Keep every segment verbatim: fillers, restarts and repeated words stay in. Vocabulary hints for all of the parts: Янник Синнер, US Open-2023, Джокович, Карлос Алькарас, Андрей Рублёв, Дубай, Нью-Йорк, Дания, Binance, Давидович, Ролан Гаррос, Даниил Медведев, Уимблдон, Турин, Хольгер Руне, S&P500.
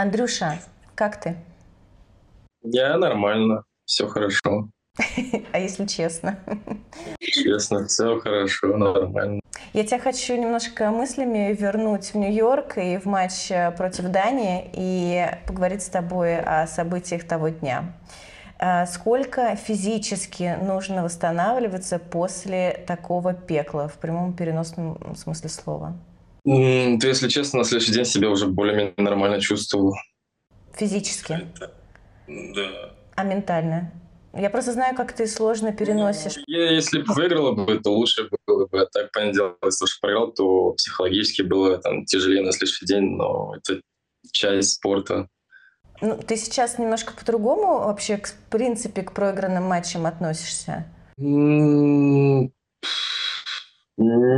Андрюша, как ты? Я нормально, все хорошо. А если честно? Честно, все хорошо, нормально. Я тебя хочу немножко мыслями вернуть в Нью-Йорк и в матч против Дании и поговорить с тобой о событиях того дня. Сколько физически нужно восстанавливаться после такого пекла, в прямом переносном смысле слова? Ну, если честно, на следующий день себя уже более-менее нормально чувствовал. Физически? Да. А ментально? Я просто знаю, как ты сложно переносишь. Я, если бы выиграла бы, то лучше было бы. А так, понятное дело, если уж проиграл, то психологически было там тяжелее на следующий день, но это часть спорта. Ну, ты сейчас немножко по-другому вообще, в принципе, к проигранным матчам относишься? Не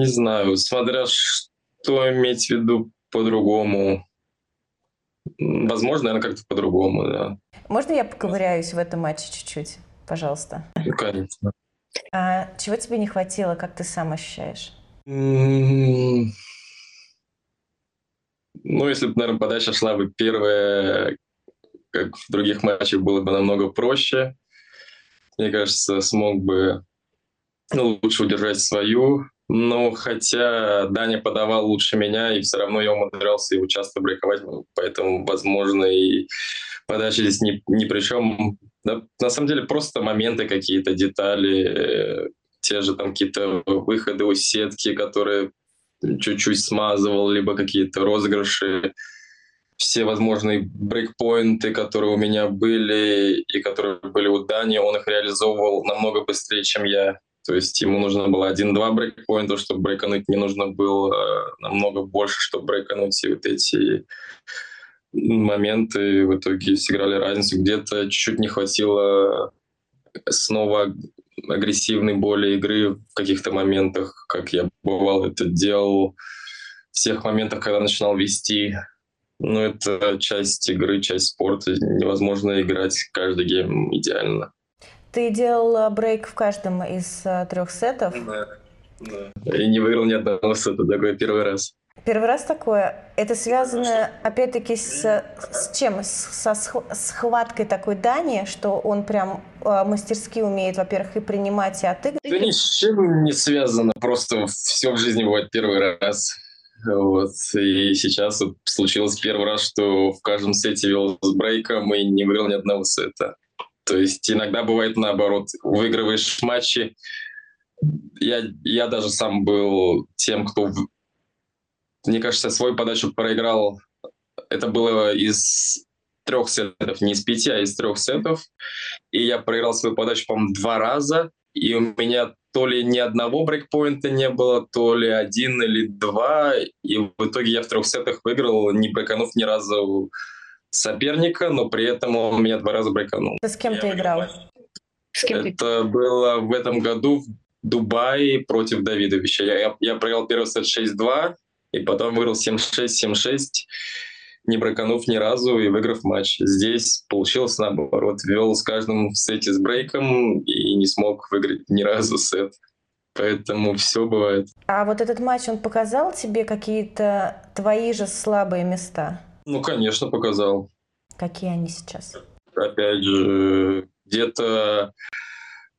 знаю, смотря что иметь в виду по-другому. Возможно, наверное, как-то по-другому, да. Можно я поковыряюсь в этом матче чуть-чуть? Пожалуйста. Ну, конечно. А чего тебе не хватило, как ты сам ощущаешь? Mm-hmm. Ну, если бы, наверное, подача шла бы первая, как в других матчах, было бы намного проще. Мне кажется, смог бы ну, лучше удержать свою. Но хотя Даня подавал лучше меня, и все равно я умудрялся его часто брейковать, поэтому, возможно, и подача здесь ни, ни при чем. Да, на самом деле просто моменты какие-то, детали, э, те же там какие-то выходы у сетки, которые чуть-чуть смазывал, либо какие-то розыгрыши, все возможные брейкпоинты, которые у меня были и которые были у Дани, он их реализовывал намного быстрее, чем я. То есть ему нужно было один-два брейкпоинта, чтобы брейкануть, не нужно было намного больше, чтобы брейкануть. И вот эти моменты в итоге сыграли разницу. Где-то чуть-чуть не хватило снова агрессивной более игры в каких-то моментах, как я бывал, это делал. В всех моментах, когда начинал вести. Но это часть игры, часть спорта. Невозможно играть каждый гейм идеально. Ты делал брейк в каждом из а, трех сетов? Да, да. И не выиграл ни одного сета, такой первый раз. Первый раз такое? Это связано, опять-таки, с, с чем? С, со схваткой такой Дании, что он прям а, мастерски умеет, во-первых, и принимать, и отыгрывать? Да ни с чем не связано, просто все в жизни бывает первый раз. Вот. И сейчас вот случилось первый раз, что в каждом сете вел с брейком и не выиграл ни одного сета. То есть иногда бывает наоборот, выигрываешь матчи. Я, я даже сам был тем, кто, мне кажется, свою подачу проиграл. Это было из трех сетов, не из пяти, а из трех сетов. И я проиграл свою подачу, по-моему, два раза. И у меня то ли ни одного брейкпоинта не было, то ли один или два. И в итоге я в трех сетах выиграл, не брейканув ни разу соперника, но при этом он меня два раза брейканул. С кем ты играл? С кем это ты... было в этом году в Дубае против Давидовича. Я, я, я проиграл первый сет шесть-два, и потом выиграл семь-шесть, семь-шесть, не брейканув ни разу и выиграв матч. Здесь получилось наоборот. Вел с каждым в сете с брейком и не смог выиграть ни разу сет. Поэтому все бывает. А вот этот матч, он показал тебе какие-то твои же слабые места? Ну, конечно, показал. Какие они сейчас? Опять же, где-то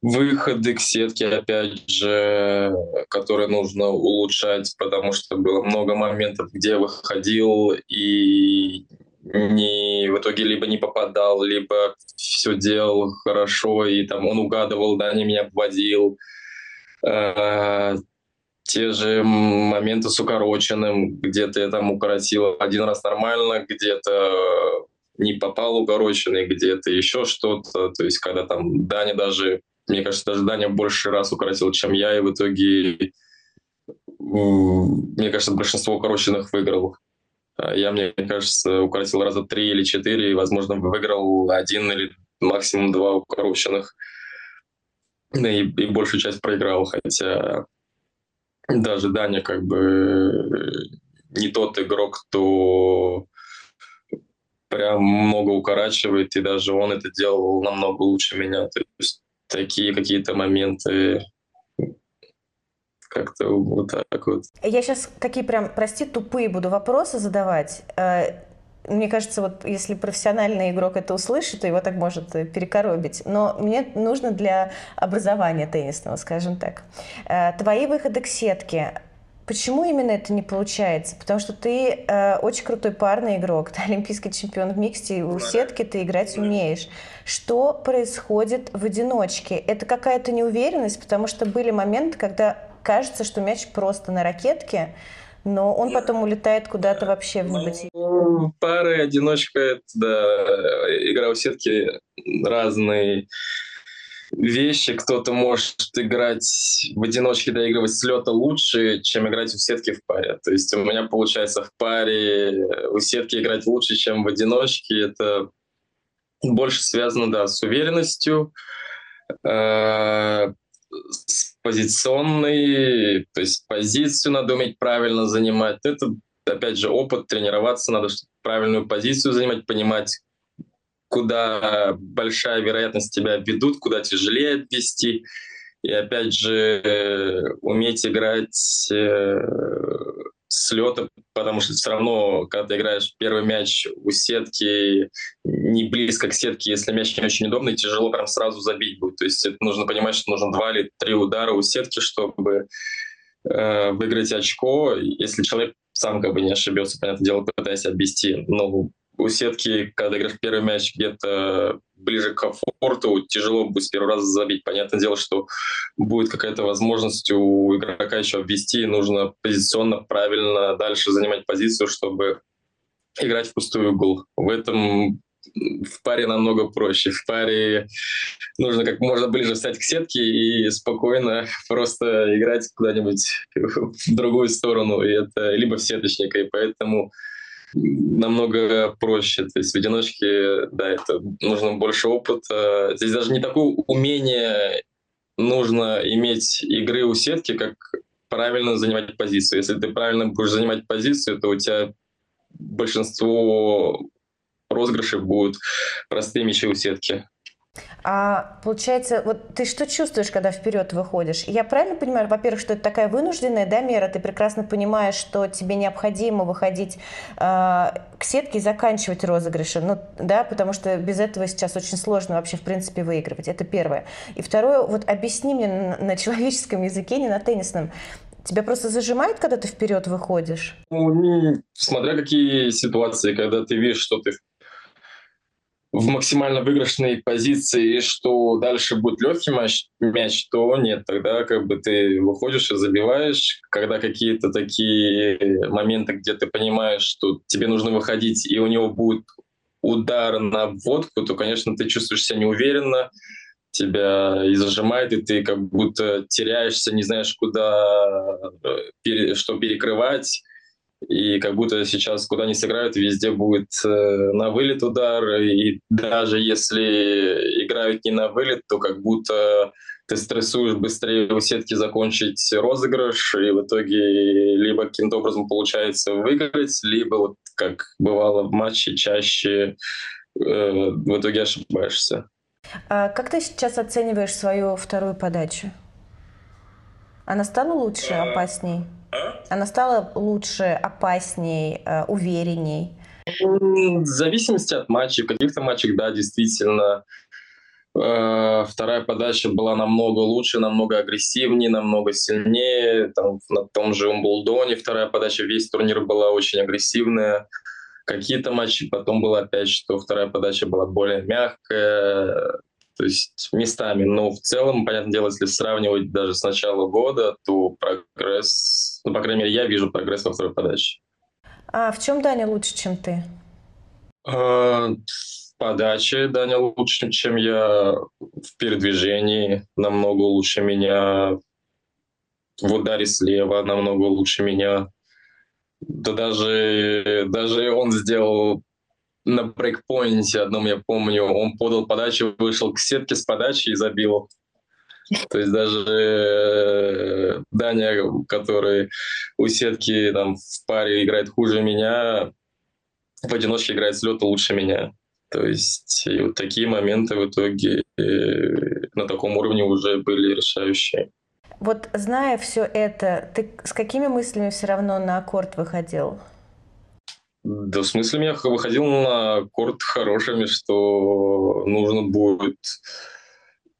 выходы к сетке, опять же, которые нужно улучшать, потому что было много моментов, где я выходил и не, в итоге либо не попадал, либо все делал хорошо, и там он угадывал, да, не меня обводил. А те же моменты с укороченным, где-то я там укоротил один раз нормально, где-то не попал укороченный, где-то еще что-то. То есть когда там Даня даже, мне кажется, даже Даня больше раз укоротил, чем я, и в итоге, мне кажется, большинство укороченных выиграл. Я, мне кажется, укоротил раза три или четыре, и, возможно, выиграл один или максимум два укороченных. И, и большую часть проиграл, хотя... Даже Даня как бы не тот игрок, кто прям много укорачивает, и даже он это делал намного лучше меня. То есть такие какие-то моменты как-то вот так вот. Я сейчас такие прям, прости, тупые буду вопросы задавать. Мне кажется, вот если профессиональный игрок это услышит, то его так может перекоробить. Но мне нужно для образования теннисного, скажем так. Твои выходы к сетке. Почему именно это не получается? Потому что ты э, очень крутой парный игрок, ты олимпийский чемпион в миксте, у сетки ты играть умеешь. Что происходит в одиночке? Это какая-то неуверенность, потому что были моменты, когда кажется, что мяч просто на ракетке, но он потом улетает куда-то вообще в небытие. Ну, пара и одиночка, это, да, игра у сетки разные вещи. Кто-то может играть в одиночке, доигрывать с лёта лучше, чем играть у сетки в паре. То есть у меня получается в паре у сетки играть лучше, чем в одиночке. Это больше связано, да, с уверенностью, э- с позиционной, то есть позицию надо уметь правильно занимать. Это, опять же, опыт, тренироваться надо, чтобы правильную позицию занимать, понимать, куда большая вероятность тебя ведут, куда тяжелее отвести. И опять же, уметь играть э, с лёта, потому что все равно, когда ты играешь первый мяч у сетки, не близко к сетке, если мяч не очень удобный, тяжело прям сразу забить будет. То есть это нужно понимать, что нужно два или три удара у сетки, чтобы э, выиграть очко, если человек сам как бы не ошибется, понятное дело, пытаясь обвести. Но у сетки, когда играешь первый мяч где-то ближе к комфорту, тяжело будет с первого раза забить. Понятное дело, что будет какая-то возможность у игрока еще обвести, нужно позиционно, правильно дальше занимать позицию, чтобы играть в пустой угол. В этом в паре намного проще. В паре нужно как можно ближе встать к сетке и спокойно просто играть куда-нибудь в другую сторону, и это либо в сеточника, и поэтому намного проще. То есть в одиночке, да, это нужно больше опыта. Здесь даже не такое умение нужно иметь игры у сетки, как правильно занимать позицию. Если ты правильно будешь занимать позицию, то у тебя большинство розыгрышей будут простые мячи у сетки. А получается, вот ты что чувствуешь, когда вперед выходишь? Я правильно понимаю, во-первых, что это такая вынужденная, да, мера? Ты прекрасно понимаешь, что тебе необходимо выходить э, к сетке и заканчивать розыгрыши, ну, да, потому что без этого сейчас очень сложно вообще, в принципе, выигрывать. Это первое. И второе, вот объясни мне на, на человеческом языке, не на теннисном. Тебя просто зажимает, когда ты вперед выходишь? Ну, смотря какие ситуации, когда ты видишь, что ты в максимально выигрышной позиции, что дальше будет легкий мяч, мяч, то нет, тогда как бы ты выходишь и забиваешь. Когда какие-то такие моменты, где ты понимаешь, что тебе нужно выходить, и у него будет удар на обводку, то, конечно, ты чувствуешь себя неуверенно, тебя и зажимает, и ты как будто теряешься, не знаешь, куда, что перекрывать. И как будто сейчас куда ни сыграют, везде будет э, на вылет удар. И даже если играют не на вылет, то как будто ты стрессуешь быстрее у сетки закончить розыгрыш. И в итоге либо каким-то образом получается выиграть, либо, вот как бывало в матче, чаще э, в итоге ошибаешься. А как ты сейчас оцениваешь свою вторую подачу? Она стала лучше, опасней? Она стала лучше, опасней, уверенней? В зависимости от матчей. В каких-то матчах, да, действительно, вторая подача была намного лучше, намного агрессивнее, намного сильнее. Там, на том же Уимблдоне вторая подача, весь турнир была очень агрессивная. Какие-то матчи потом было опять, что вторая подача была более мягкая, то есть местами. Но в целом, понятное дело, если сравнивать даже с начала года, то прогресс, ну, по крайней мере, я вижу прогресс во второй подаче. А в чем Даня лучше, чем ты? В подаче Даня лучше, чем я. В передвижении намного лучше меня. В ударе слева намного лучше меня. Да даже, даже он сделал... На брейкпоинте одном, я помню, он подал подачу, вышел к сетке с подачи и забил. То есть даже Даня, который у сетки там в паре играет хуже меня, в одиночке играет с лёта лучше меня. То есть вот такие моменты в итоге на таком уровне уже были решающие. Вот зная все это, ты с какими мыслями все равно на корт выходил? Да, в смысле, меня выходил на корт хорошими, что нужно будет...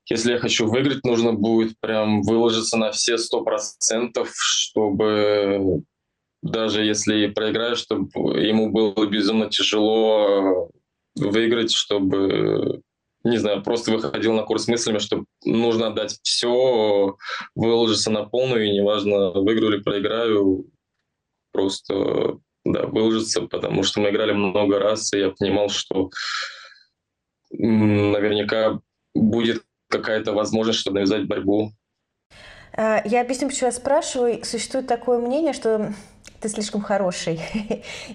Если я хочу выиграть, нужно будет прям выложиться на все сто процентов, чтобы даже если проиграешь, чтобы ему было безумно тяжело выиграть, чтобы, не знаю, просто выходил на корт с мыслями, что нужно отдать все, выложиться на полную, и неважно, выиграю или проиграю, просто да, выложиться, потому что мы играли много раз, и я понимал, что наверняка будет какая-то возможность, чтобы навязать борьбу. Я объясню, почему я спрашиваю. Существует такое мнение, что ты слишком хороший.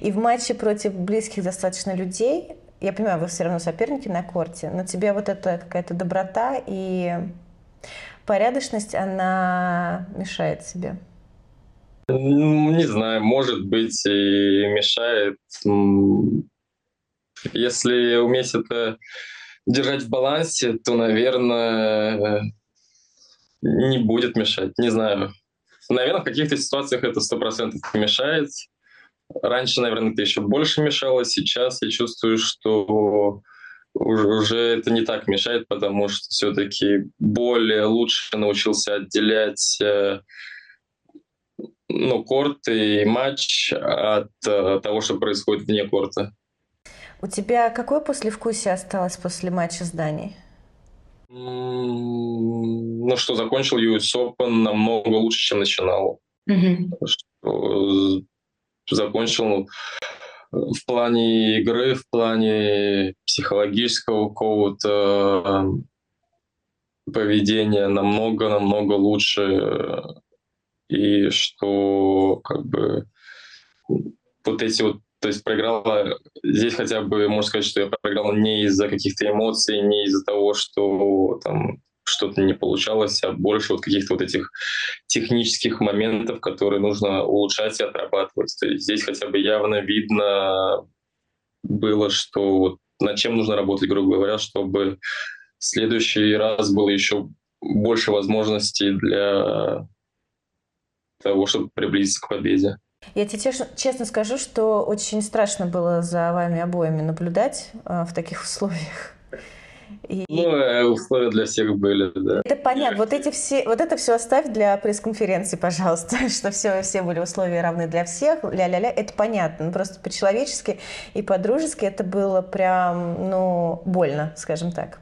И в матче против близких достаточно людей, я понимаю, вы все равно соперники на корте, но тебе вот эта какая-то доброта и порядочность, она мешает тебе? Не знаю, может быть, и мешает. Если уметь это держать в балансе, то, наверное, не будет мешать. Не знаю. Наверное, в каких-то ситуациях это сто процентов мешает. Раньше, наверное, это еще больше мешало. Сейчас я чувствую, что уже это не так мешает, потому что все-таки более лучше научился отделять ну, корт и матч от того, что происходит вне корта. У тебя какое послевкусие осталось после матча с Данией? Ну что, закончил ю эс оупен намного лучше, чем начинал. Mm-hmm. Что, закончил в плане игры, в плане психологического какого-то поведения намного-намного лучше. И что как бы вот эти вот... То есть проиграла здесь хотя бы, можно сказать, что я проиграл не из-за каких-то эмоций, не из-за того, что там что-то не получалось, а больше вот каких-то вот этих технических моментов, которые нужно улучшать и отрабатывать. То есть здесь хотя бы явно видно было, что вот над чем нужно работать, грубо говоря, чтобы в следующий раз было еще больше возможностей для того, чтобы приблизиться к победе. Я тебе честно скажу, что очень страшно было за вами обоими наблюдать э, в таких условиях. И... Ну, условия для всех были, да. Это понятно. Вот, эти все, вот это все оставь для пресс-конференции, пожалуйста, что все, все были условия равны для всех, ля-ля-ля. Это понятно. Просто по-человечески и по-дружески это было прям, ну, больно, скажем так.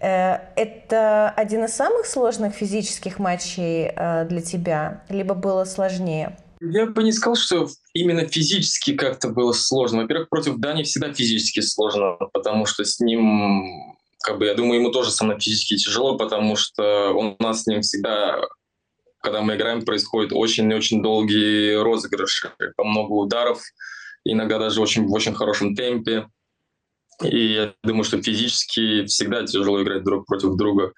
Это один из самых сложных физических матчей для тебя? Либо было сложнее? Я бы не сказал, что именно физически как-то было сложно. Во-первых, против Дании всегда физически сложно, потому что с ним, как бы, я думаю, ему тоже со мной физически тяжело, потому что у нас с ним всегда, когда мы играем, происходят очень и очень долгие розыгрыши, по много ударов, иногда даже очень, в очень хорошем темпе. И я думаю, что физически всегда тяжело играть друг против друга.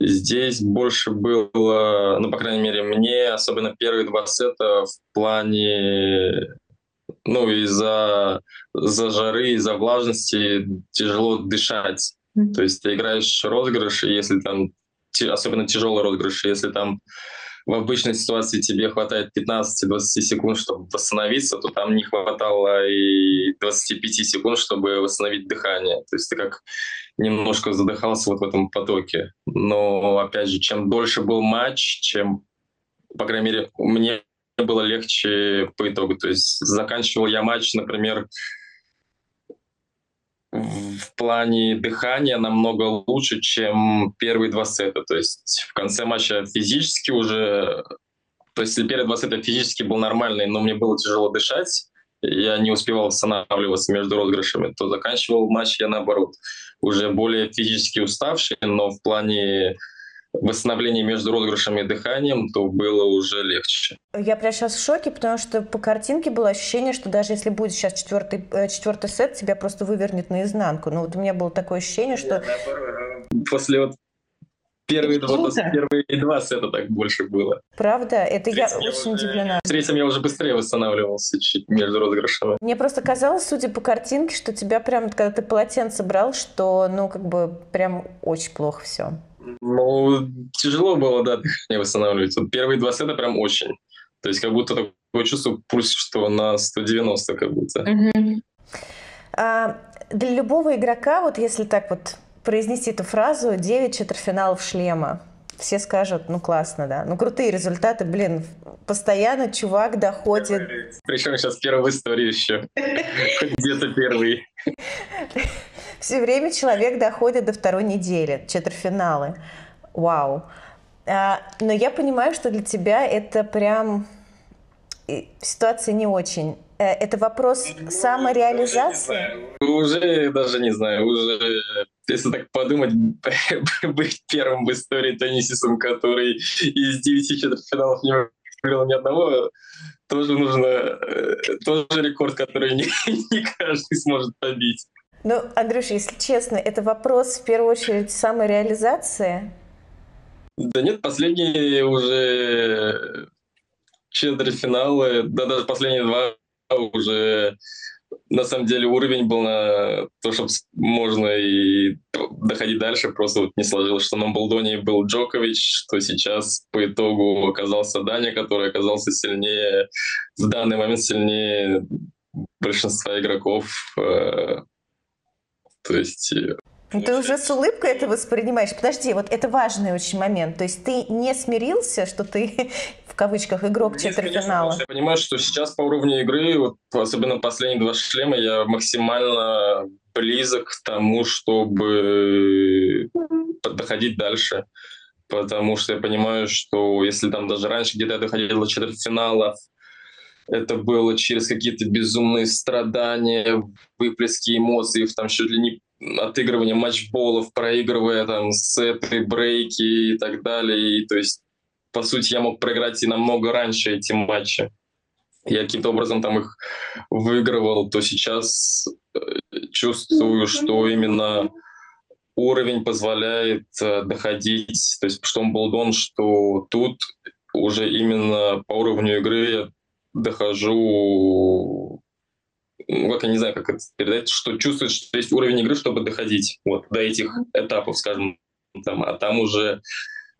Здесь больше было, ну, по крайней мере, мне, особенно первые два сета, в плане, ну, из-за из-за жары, из-за влажности тяжело дышать. Mm-hmm. То есть ты играешь розыгрыш, и если там, особенно тяжелый розыгрыш, если там в обычной ситуации тебе хватает пятнадцати-двадцати секунд, чтобы восстановиться, то там не хватало и двадцати пяти секунд, чтобы восстановить дыхание. То есть ты как немножко задыхался вот в этом потоке. Но, опять же, чем дольше был матч, чем, по крайней мере, мне было легче по итогу. То есть заканчивал я матч, например, в плане дыхания намного лучше, чем первые два сета. То есть в конце матча физически уже... То есть первые два сета физически был нормальный, но мне было тяжело дышать. Я не успевал восстанавливаться между розыгрышами. То заканчивал матч я, наоборот, уже более физически уставший, но в плане восстановление между розыгрышами и дыханием, то было уже легче. Я прямо сейчас в шоке, потому что по картинке было ощущение, что даже если будет сейчас четвертый, четвертый сет, тебя просто вывернет наизнанку. Но вот у меня было такое ощущение, что... После вот первые два, первые два сета так больше было. Правда? Это я очень удивлена. В третьем я уже быстрее восстанавливался чуть между розыгрышами. Мне просто казалось, судя по картинке, что тебя прям, когда ты полотенце брал, что, ну, как бы прям очень плохо все. Ну, тяжело было, да, дыхание восстанавливать. Вот первые два сета прям очень. То есть как будто чувство пульсичного на сто девяносто как будто. Угу. А для любого игрока, вот если так вот произнести эту фразу, девять четвертьфиналов шлема, все скажут, ну классно, да, ну крутые результаты, блин, постоянно чувак доходит. Причем сейчас первый в истории еще, где-то первый. Все время человек доходит до второй недели, четвертьфиналы, вау. Но я понимаю, что для тебя это прям ситуация не очень. Это вопрос самореализации? Уже даже не знаю. Уже, если так подумать, быть первым в истории теннисистом, который из девяти четвертьфиналов не выиграл ни одного, тоже нужно, тоже рекорд, который не, не каждый сможет побить. Ну, Андрюша, если честно, это вопрос в первую очередь самореализации? Да нет, последние уже четвертьфиналы, да даже последние два уже на самом деле уровень был на то, чтобы можно и доходить дальше, просто вот не сложилось, что на Уимблдоне был Джокович, что сейчас по итогу оказался Дания, который оказался сильнее, в данный момент сильнее большинства игроков. То есть... Ты уже с улыбкой это воспринимаешь. Подожди, вот это важный очень момент. То есть ты не смирился, что ты, в кавычках, игрок четвертьфинала? Я понимаю, что сейчас по уровню игры, вот, особенно последние два шлема, я максимально близок к тому, чтобы доходить дальше. Потому что я понимаю, что если там даже раньше где-то я доходил до четвертьфиналов, это было через какие-то безумные страдания, выплески эмоций, там чуть ли не отыгрывание матчболов, проигрывая там сеты, брейки и так далее. И, то есть, по сути, я мог проиграть и намного раньше эти матчи. Я каким-то образом там их выигрывал, то сейчас чувствую, что именно уровень позволяет доходить. То есть, что Уимблдон, что тут уже именно по уровню игры я дохожу... Ну, как я не знаю, как это передать, что чувствует, что есть уровень игры, чтобы доходить вот, до этих этапов, скажем, там, а там уже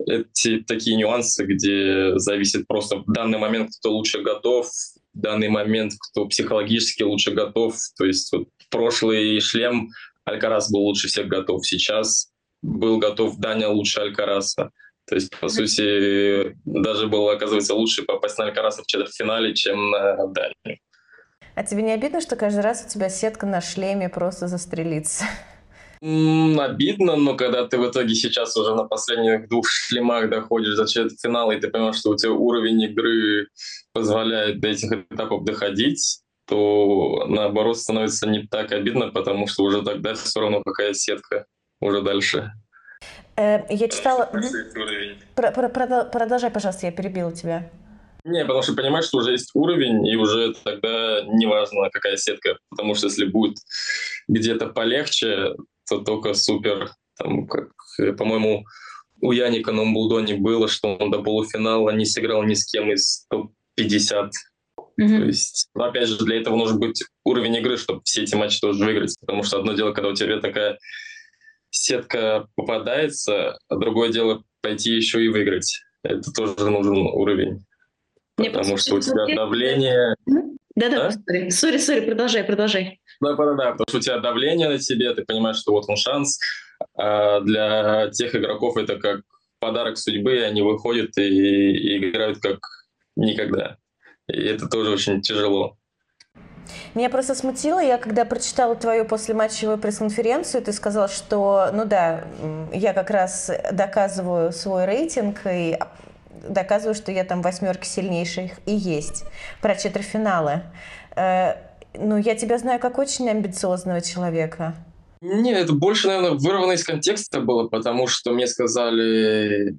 эти такие нюансы, где зависит просто в данный момент, кто лучше готов, в данный момент, кто психологически лучше готов. То есть вот, прошлый шлем Алькарас был лучше всех готов, сейчас был готов Даня лучше Алькараса. То есть, по сути, даже было, оказывается, лучше попасть на Алькараса в четвертьфинале, чем на Данию. А тебе не обидно, что каждый раз у тебя сетка на шлеме просто застрелится? М-м, обидно, но когда ты в итоге сейчас уже на последних двух шлемах доходишь до четвертьфинала, и ты понимаешь, что у тебя уровень игры позволяет до этих этапов доходить, то наоборот становится не так обидно, потому что уже тогда все равно какая сетка уже дальше. Э-э, я читала... Продолжай, пожалуйста, я перебила тебя. Не, потому что понимаешь, что уже есть уровень, и уже тогда неважно, какая сетка. Потому что если будет где-то полегче, то только супер. Там, как, по-моему, у Янника на Уимблдоне было, что он до полуфинала не сыграл ни с кем из топ пятидесяти. Mm-hmm. То есть, ну, опять же, для этого нужен быть уровень игры, чтобы все эти матчи тоже выиграть. Потому что одно дело, когда у тебя такая сетка попадается, а другое дело пойти еще и выиграть. Это тоже нужен уровень. Потому что у тебя давление... Да-да, сори, сори, продолжай, продолжай. Да-да-да, потому что у тебя давление на себе, ты понимаешь, что вот он шанс. А для тех игроков это как подарок судьбы, они выходят и, и играют как никогда. И это тоже очень тяжело. Меня просто смутило, я когда прочитала твою послематчевую пресс-конференцию, ты сказала, что, ну да, я как раз доказываю свой рейтинг и... доказываю, что я там восьмерки сильнейших и есть. Про четвертьфиналы. Э, ну, я тебя знаю как очень амбициозного человека. Нет, это больше, наверное, вырвано из контекста было, потому что мне сказали,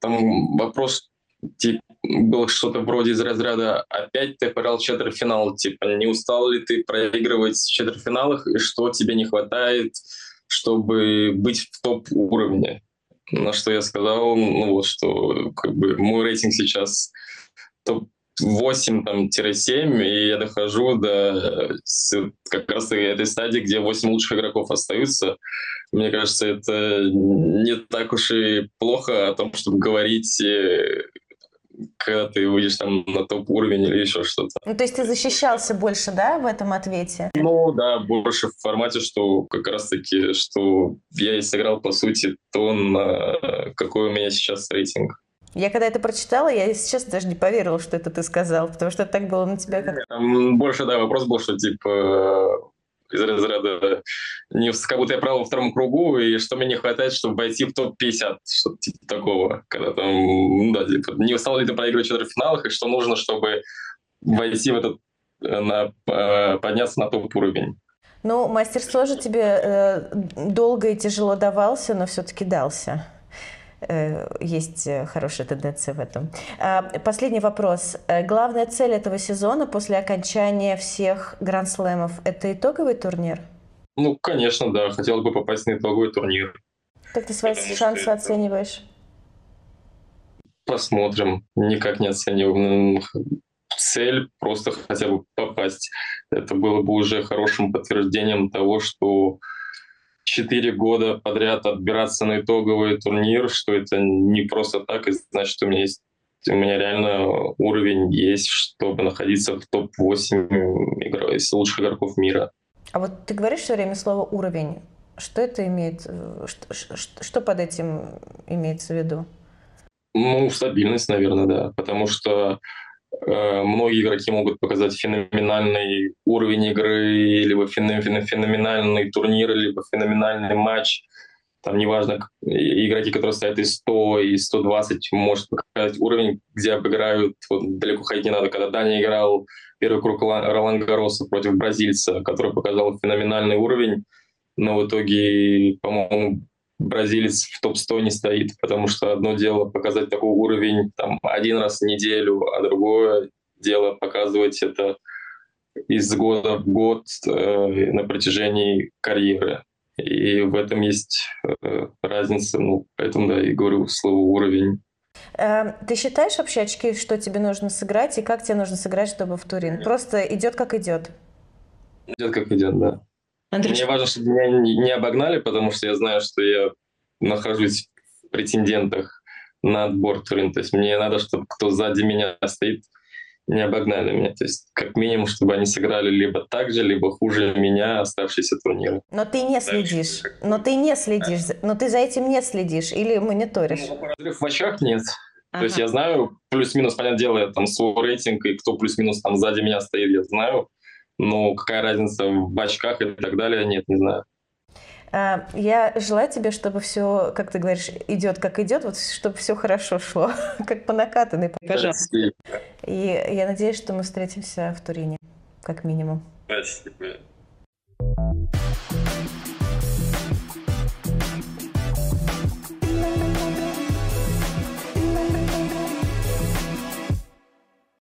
там вопрос, типа, было что-то вроде из разряда «Опять ты проиграл четвертьфинал, типа, не устал ли ты проигрывать в четвертьфиналах, и что тебе не хватает, чтобы быть в топ-уровне?» На что я сказал, ну вот, что как бы мой рейтинг сейчас топ восемь-семь, и я дохожу до как раз этой стадии, где восемь лучших игроков остаются. Мне кажется, это не так уж и плохо о том, чтобы говорить когда ты выйдешь там на топ-уровень или еще что-то. Ну, то есть ты защищался больше, да, в этом ответе? Ну, да, больше в формате, что как раз-таки, что я и сыграл, по сути, то, на какой у меня сейчас рейтинг. Я когда это прочитала, я, если честно, даже не поверила, что это ты сказал, потому что так было на тебя как... Больше, да, вопрос был, что типа... из разряда, не, как будто я правил во втором кругу, и что мне не хватает, чтобы войти в топ пятьдесят, что-то типа такого, когда там, да, типа, не устал ли ты проигрывать в четвертьфиналах, и что нужно, чтобы войти в этот, на, подняться на топ-уровень. Ну, мастерство же тебе э, долго и тяжело давался, но все-таки дался. Есть хорошая тенденция в этом. Последний вопрос. Главная цель этого сезона после окончания всех гранд-слэмов – это итоговый турнир? Ну, конечно, да. Хотел бы попасть на итоговый турнир. Как ты свои Потому шансы это... оцениваешь? Посмотрим. Никак не оцениваю. Цель просто хотя бы попасть. Это было бы уже хорошим подтверждением того, что... Четыре года подряд отбираться на итоговый турнир, что это не просто так, и значит, у меня есть, у меня реально уровень есть, чтобы находиться в топ восемь лучших игроков мира. А вот ты говоришь все время слово «уровень». Что это имеет, что, что, что под этим имеется в виду? Ну, стабильность, наверное, да, потому что многие игроки могут показать феноменальный уровень игры, либо феноменальный турнир, либо феноменальный матч. Там неважно, игроки, которые стоят и сто, и сто двадцать, может показать уровень, где обыграют. Вот, далеко ходить не надо. Когда Дания играл первый круг Ролан Гарроса против бразильца, который показал феноменальный уровень, но в итоге, по-моему, бразилец в топ сто не стоит, потому что одно дело показать такой уровень там, один раз в неделю, а другое дело показывать это из года в год э, на протяжении карьеры. И в этом есть э, разница, ну, поэтому да, и говорю слово «уровень». Ты считаешь вообще очки, что тебе нужно сыграть и как тебе нужно сыграть, чтобы в Турин? Нет. Просто идет как идет? Идет как идет, да. Андрей... Мне важно, чтобы меня не обогнали, потому что я знаю, что я нахожусь в претендентах на отбор Турин. То есть мне надо, чтобы кто сзади меня стоит, не обогнали меня. То есть как минимум, чтобы они сыграли либо так же, либо хуже меня оставшиеся турниры. Но ты не следишь. Но ты не следишь. А? Но ты за этим не следишь или мониторишь? Ну, разрыв в очках нет. Ага. То есть я знаю, плюс-минус, понятное дело, я там свой рейтинг, и кто плюс-минус там сзади меня стоит, я знаю. Ну, какая разница в очках и так далее, нет, не знаю. Я желаю тебе, чтобы все, как ты говоришь, идет как идет, вот чтобы все хорошо шло, как по накатанной. Пожалуйста. Спасибо. И я надеюсь, что мы встретимся в Турине, как минимум. Спасибо.